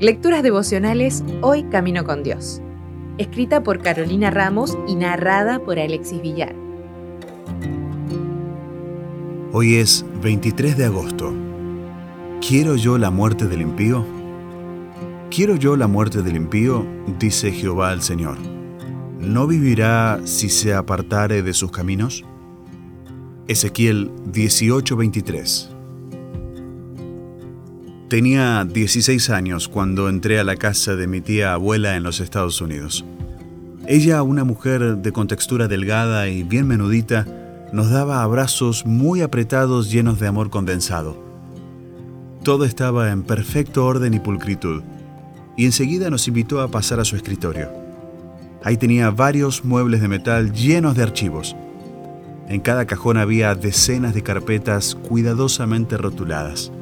Lecturas devocionales Hoy camino con Dios, escrita por Carolina Ramos y narrada por Alexis Villar. Hoy es 23 de agosto. ¿Quiero yo la muerte del impío? Quiero yo la muerte del impío, dice Jehová al Señor. ¿No vivirá si se apartare de sus caminos? Ezequiel 18:23. Tenía 16 años cuando entré a la casa de mi tía abuela en los Estados Unidos. Ella, una mujer de contextura delgada y bien menudita, nos daba abrazos muy apretados llenos de amor condensado. Todo estaba en perfecto orden y pulcritud, y enseguida nos invitó a pasar a su escritorio. Ahí tenía varios muebles de metal llenos de archivos. En cada cajón había decenas de carpetas cuidadosamente rotuladas.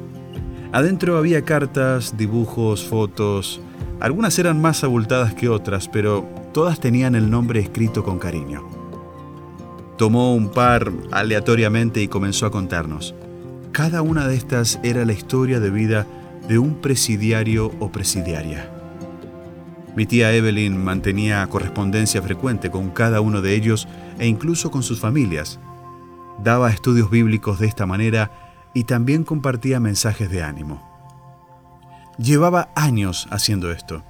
Adentro había cartas, dibujos, fotos. Algunas eran más abultadas que otras, pero todas tenían el nombre escrito con cariño. Tomó un par aleatoriamente y comenzó a contarnos. Cada una de estas era la historia de vida de un presidiario o presidiaria. Mi tía Evelyn mantenía correspondencia frecuente con cada uno de ellos e incluso con sus familias. Daba estudios bíblicos de esta manera y también compartía mensajes de ánimo. Llevaba años haciendo esto.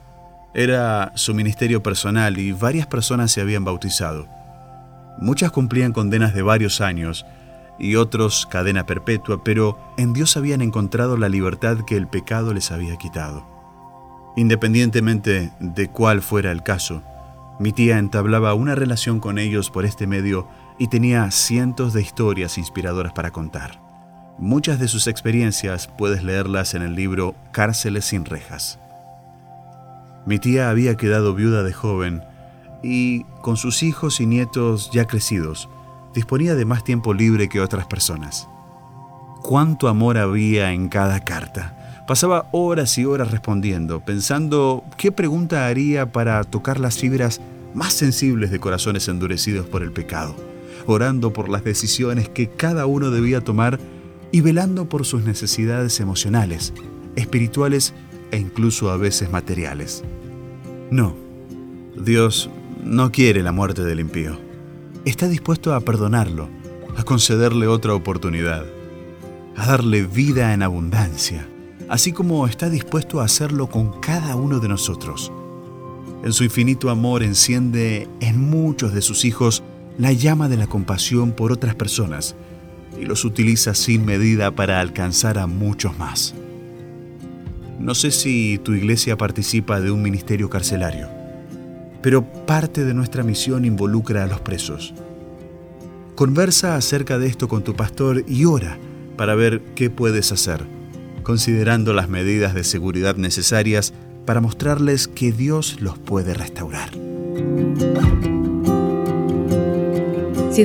Era su ministerio personal y varias personas se habían bautizado. Muchas cumplían condenas de varios años y otros cadena perpetua, pero en Dios habían encontrado la libertad que el pecado les había quitado. Independientemente de cuál fuera el caso, mi tía entablaba una relación con ellos por este medio y tenía cientos de historias inspiradoras para contar. Muchas de sus experiencias puedes leerlas en el libro Cárceles sin rejas. Mi tía había quedado viuda de joven y, con sus hijos y nietos ya crecidos, disponía de más tiempo libre que otras personas. Cuánto amor había en cada carta. Pasaba horas y horas respondiendo, pensando qué pregunta haría para tocar las fibras más sensibles de corazones endurecidos por el pecado, orando por las decisiones que cada uno debía tomar y velando por sus necesidades emocionales, espirituales e incluso a veces materiales. No, Dios no quiere la muerte del impío. Está dispuesto a perdonarlo, a concederle otra oportunidad, a darle vida en abundancia, así como está dispuesto a hacerlo con cada uno de nosotros. En su infinito amor enciende en muchos de sus hijos la llama de la compasión por otras personas, y los utiliza sin medida para alcanzar a muchos más. No sé si tu iglesia participa de un ministerio carcelario, pero parte de nuestra misión involucra a los presos. Conversa acerca de esto con tu pastor y ora para ver qué puedes hacer, considerando las medidas de seguridad necesarias para mostrarles que Dios los puede restaurar. Si